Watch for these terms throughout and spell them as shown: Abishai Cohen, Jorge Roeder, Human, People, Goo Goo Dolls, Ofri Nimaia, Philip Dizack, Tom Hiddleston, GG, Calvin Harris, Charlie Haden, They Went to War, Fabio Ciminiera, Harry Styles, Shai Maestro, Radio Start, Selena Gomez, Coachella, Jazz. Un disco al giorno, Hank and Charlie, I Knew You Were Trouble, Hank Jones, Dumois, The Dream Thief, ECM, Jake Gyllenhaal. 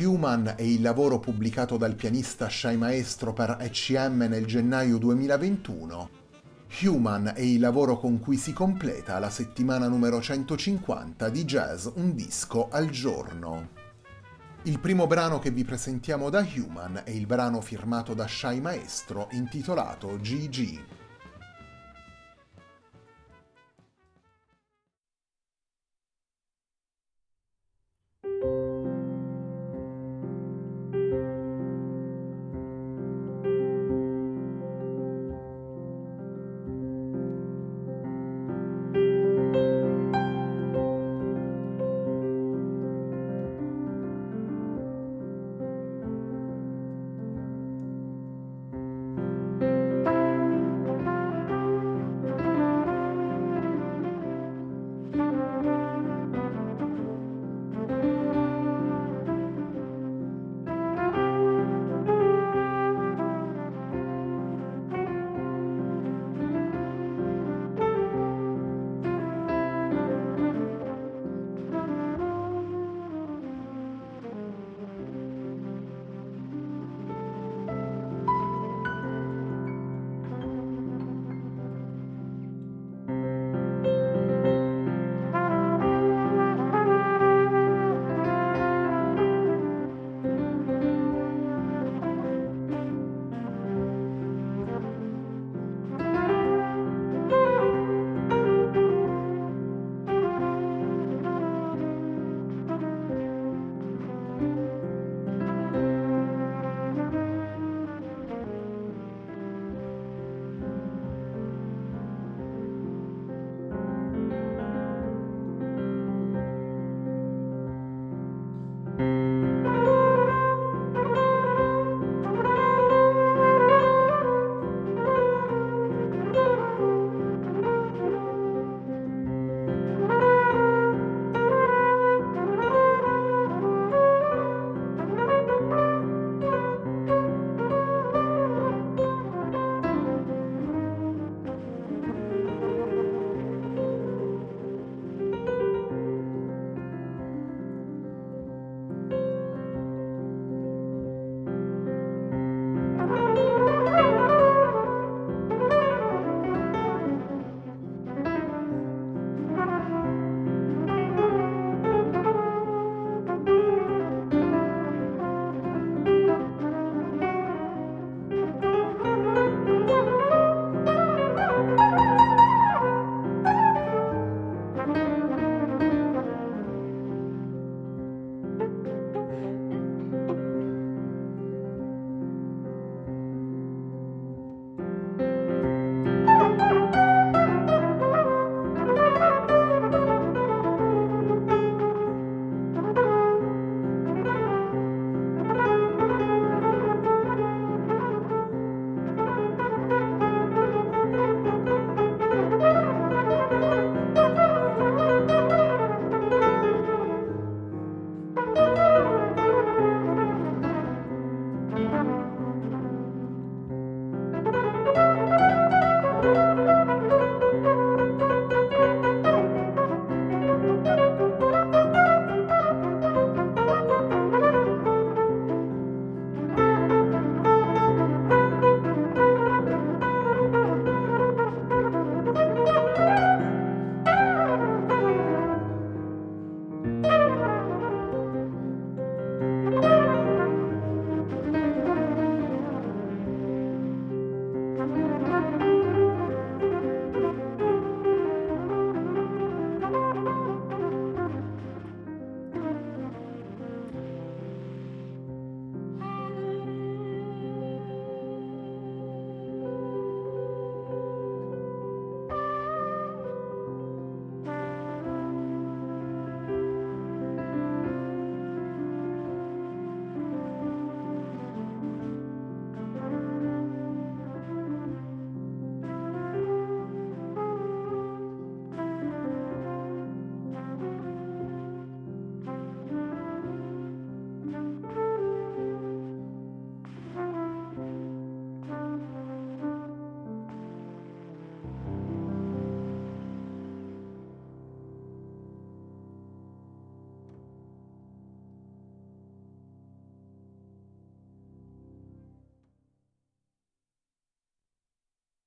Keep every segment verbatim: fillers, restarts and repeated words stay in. Human è il lavoro pubblicato dal pianista Shai Maestro per E C M nel gennaio duemilaventuno. Human è il lavoro con cui si completa la settimana numero centocinquanta di Jazz Un Disco al Giorno. Il primo brano che vi presentiamo da Human è il brano firmato da Shai Maestro intitolato G G.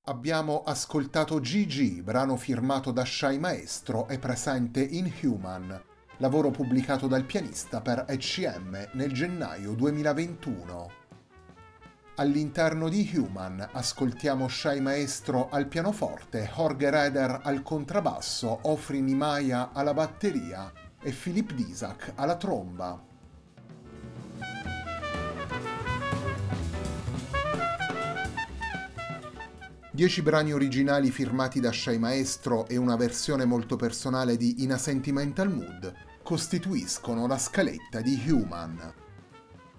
Abbiamo ascoltato G G, brano firmato da Shai Maestro e presente in Human, lavoro pubblicato dal pianista per E C M nel gennaio duemilaventuno. All'interno di Human ascoltiamo Shai Maestro al pianoforte, Jorge Roeder al contrabbasso, Ofri Nimaia alla batteria e Philip Dizack alla tromba. Dieci brani originali firmati da Shai Maestro e una versione molto personale di In a Sentimental Mood costituiscono la scaletta di Human.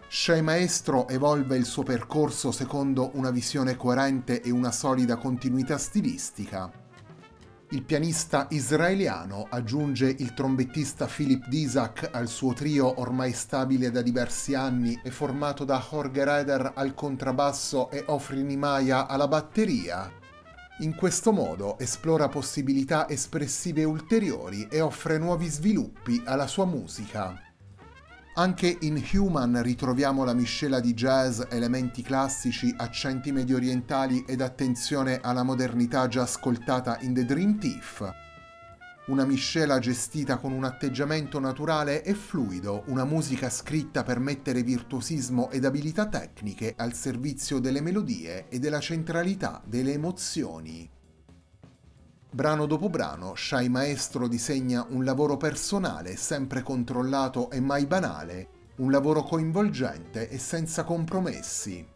Shai Maestro evolve il suo percorso secondo una visione coerente e una solida continuità stilistica. Il pianista israeliano aggiunge il trombettista Philip Dizack al suo trio ormai stabile da diversi anni e formato da Jorge Roeder al contrabbasso e Ofri Nimaia alla batteria. In questo modo esplora possibilità espressive ulteriori e offre nuovi sviluppi alla sua musica. Anche in Human ritroviamo la miscela di jazz, elementi classici, accenti mediorientali ed attenzione alla modernità già ascoltata in The Dream Thief. Una miscela gestita con un atteggiamento naturale e fluido, una musica scritta per mettere virtuosismo ed abilità tecniche al servizio delle melodie e della centralità delle emozioni. Brano dopo brano, Shai Maestro disegna un lavoro personale, sempre controllato e mai banale, un lavoro coinvolgente e senza compromessi.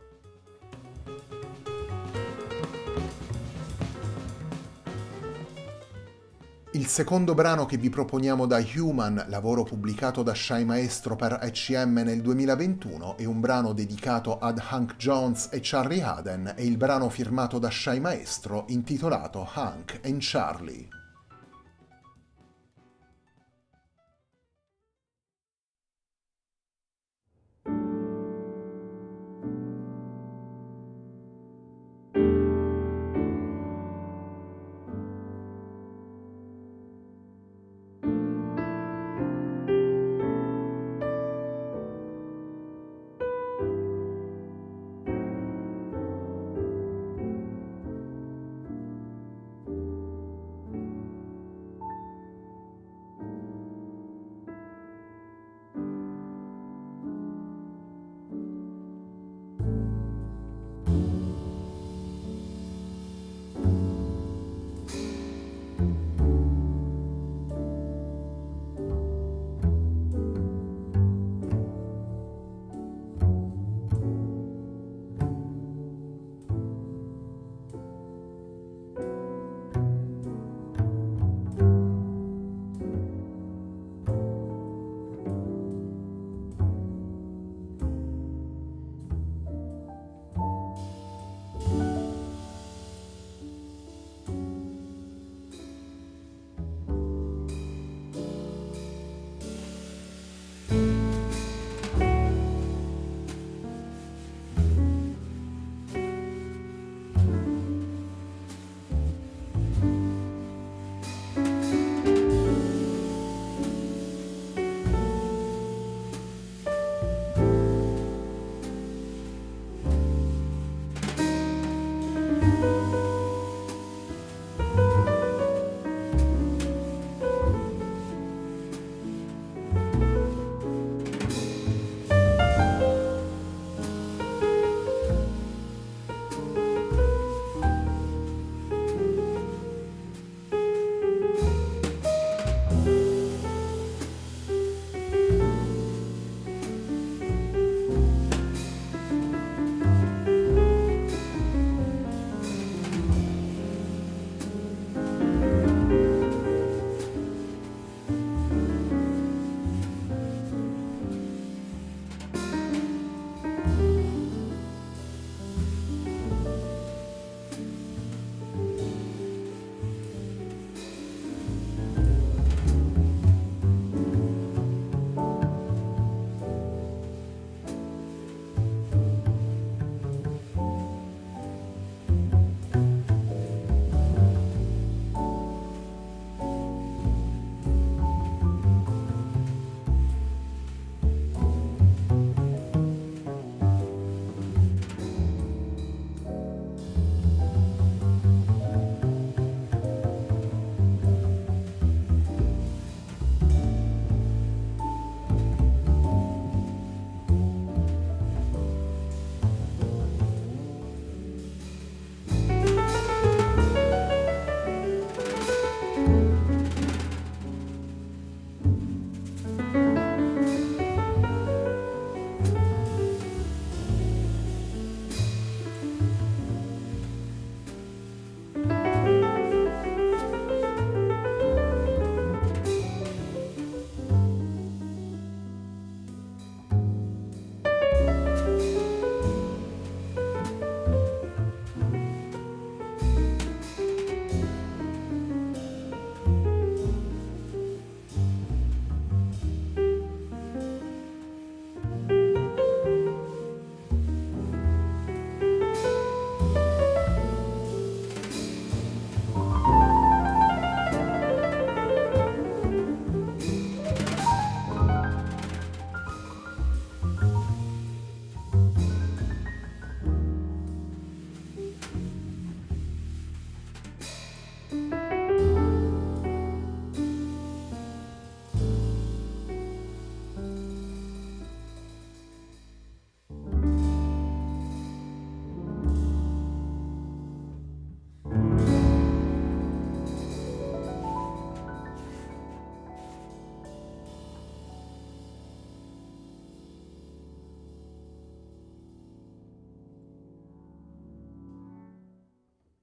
Il secondo brano che vi proponiamo da Human, lavoro pubblicato da Shai Maestro per E C M nel duemilaventuno, è un brano dedicato ad Hank Jones e Charlie Haden e il brano firmato da Shai Maestro intitolato Hank and Charlie.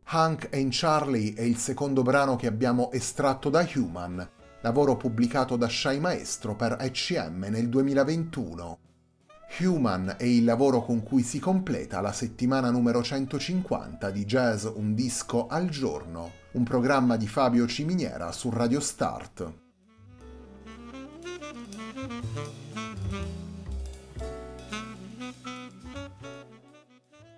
Hank and Charlie è il secondo brano che abbiamo estratto da Human, lavoro pubblicato da Shai Maestro per E C M nel duemilaventuno. Human è il lavoro con cui si completa la settimana numero centocinquanta di Jazz Un Disco al Giorno, un programma di Fabio Ciminiera su Radio Start.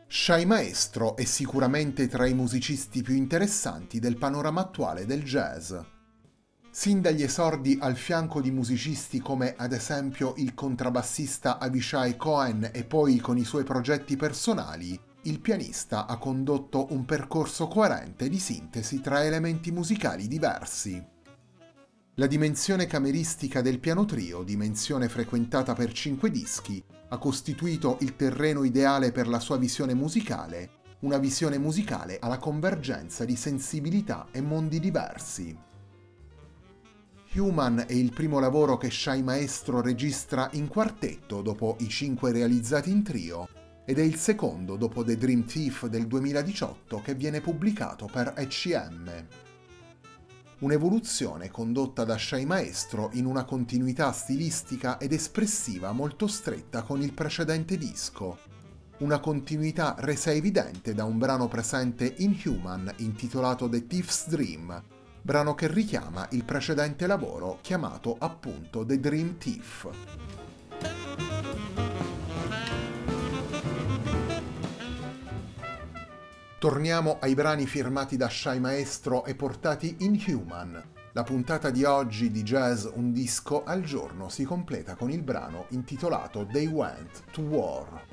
Shai Maestro è sicuramente tra i musicisti più interessanti del panorama attuale del jazz. Sin dagli esordi al fianco di musicisti come ad esempio il contrabbassista Abishai Cohen e poi con i suoi progetti personali, il pianista ha condotto un percorso coerente di sintesi tra elementi musicali diversi. La dimensione cameristica del piano trio, dimensione frequentata per cinque dischi, ha costituito il terreno ideale per la sua visione musicale, una visione musicale alla convergenza di sensibilità e mondi diversi. Human è il primo lavoro che Shai Maestro registra in quartetto dopo i cinque realizzati in trio ed è il secondo dopo The Dream Thief del duemiladiciotto che viene pubblicato per E C M. Un'evoluzione condotta da Shai Maestro in una continuità stilistica ed espressiva molto stretta con il precedente disco, una continuità resa evidente da un brano presente in Human intitolato The Thief's Dream, brano che richiama il precedente lavoro chiamato appunto The Dream Thief. Torniamo ai brani firmati da Shai Maestro e portati in Human. La puntata di oggi di Jazz Un Disco al Giorno si completa con il brano intitolato They Went to War.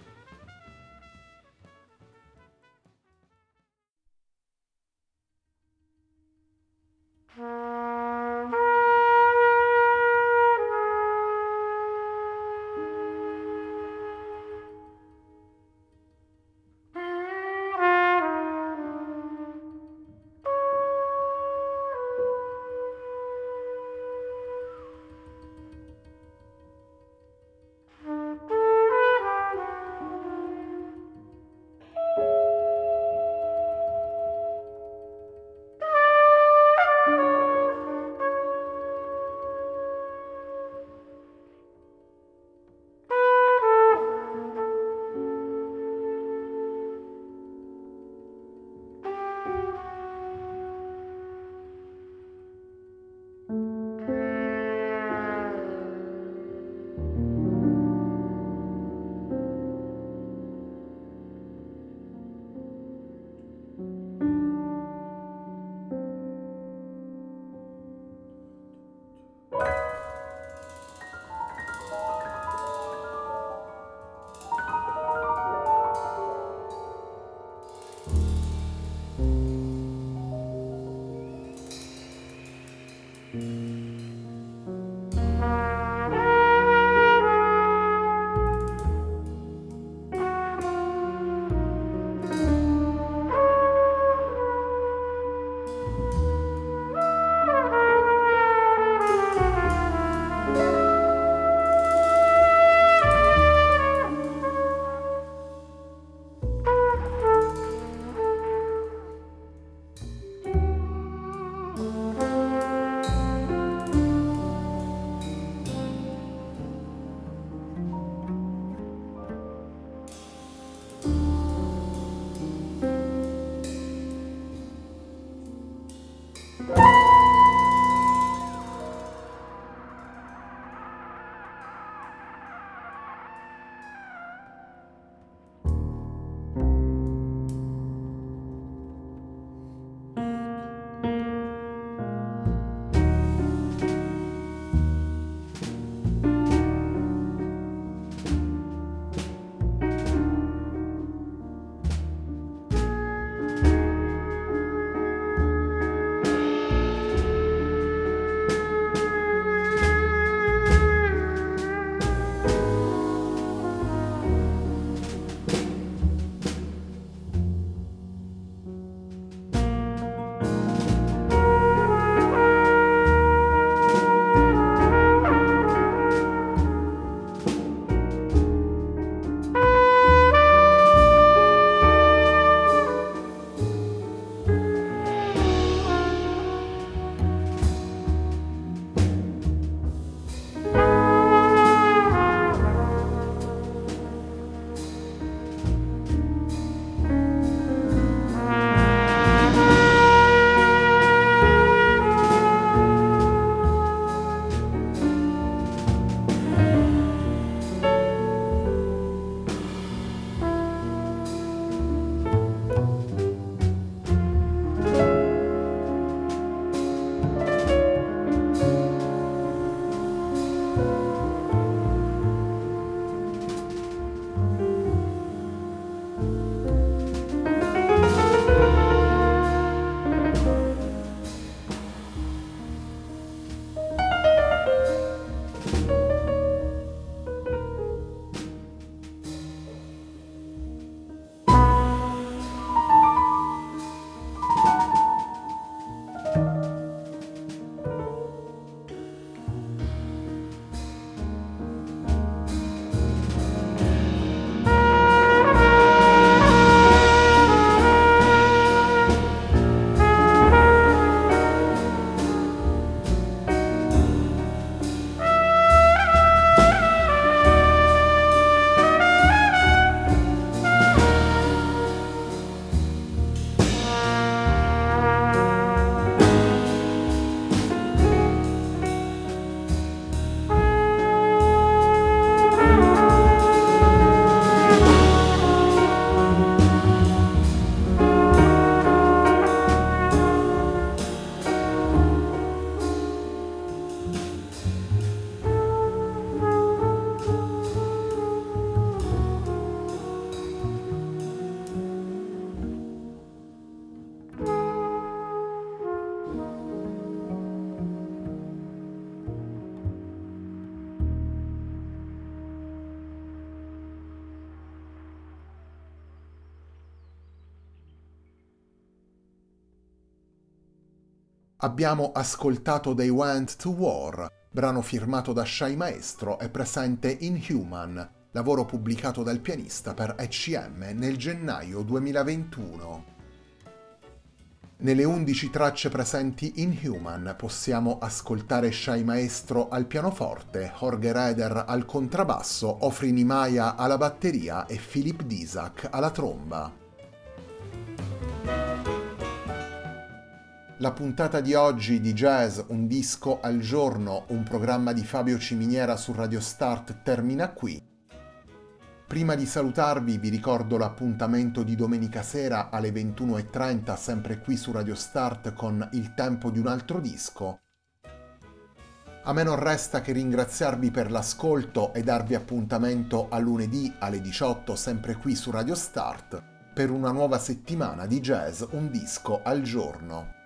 Abbiamo ascoltato They Went to War, brano firmato da Shai Maestro e presente in Human, lavoro pubblicato dal pianista per E C M nel gennaio duemilaventuno. Nelle undici tracce presenti in Human possiamo ascoltare Shai Maestro al pianoforte, Jorge Roeder al contrabbasso, Ofri Nimaia alla batteria e Philip Dizack alla tromba. La puntata di oggi di Jazz, un disco al giorno, un programma di Fabio Ciminiera su Radio Start termina qui. Prima di salutarvi vi ricordo l'appuntamento di domenica sera alle ventuno e trenta sempre qui su Radio Start con Il tempo di un altro disco. A me non resta che ringraziarvi per l'ascolto e darvi appuntamento a lunedì alle diciotto sempre qui su Radio Start per una nuova settimana di Jazz, un disco al giorno.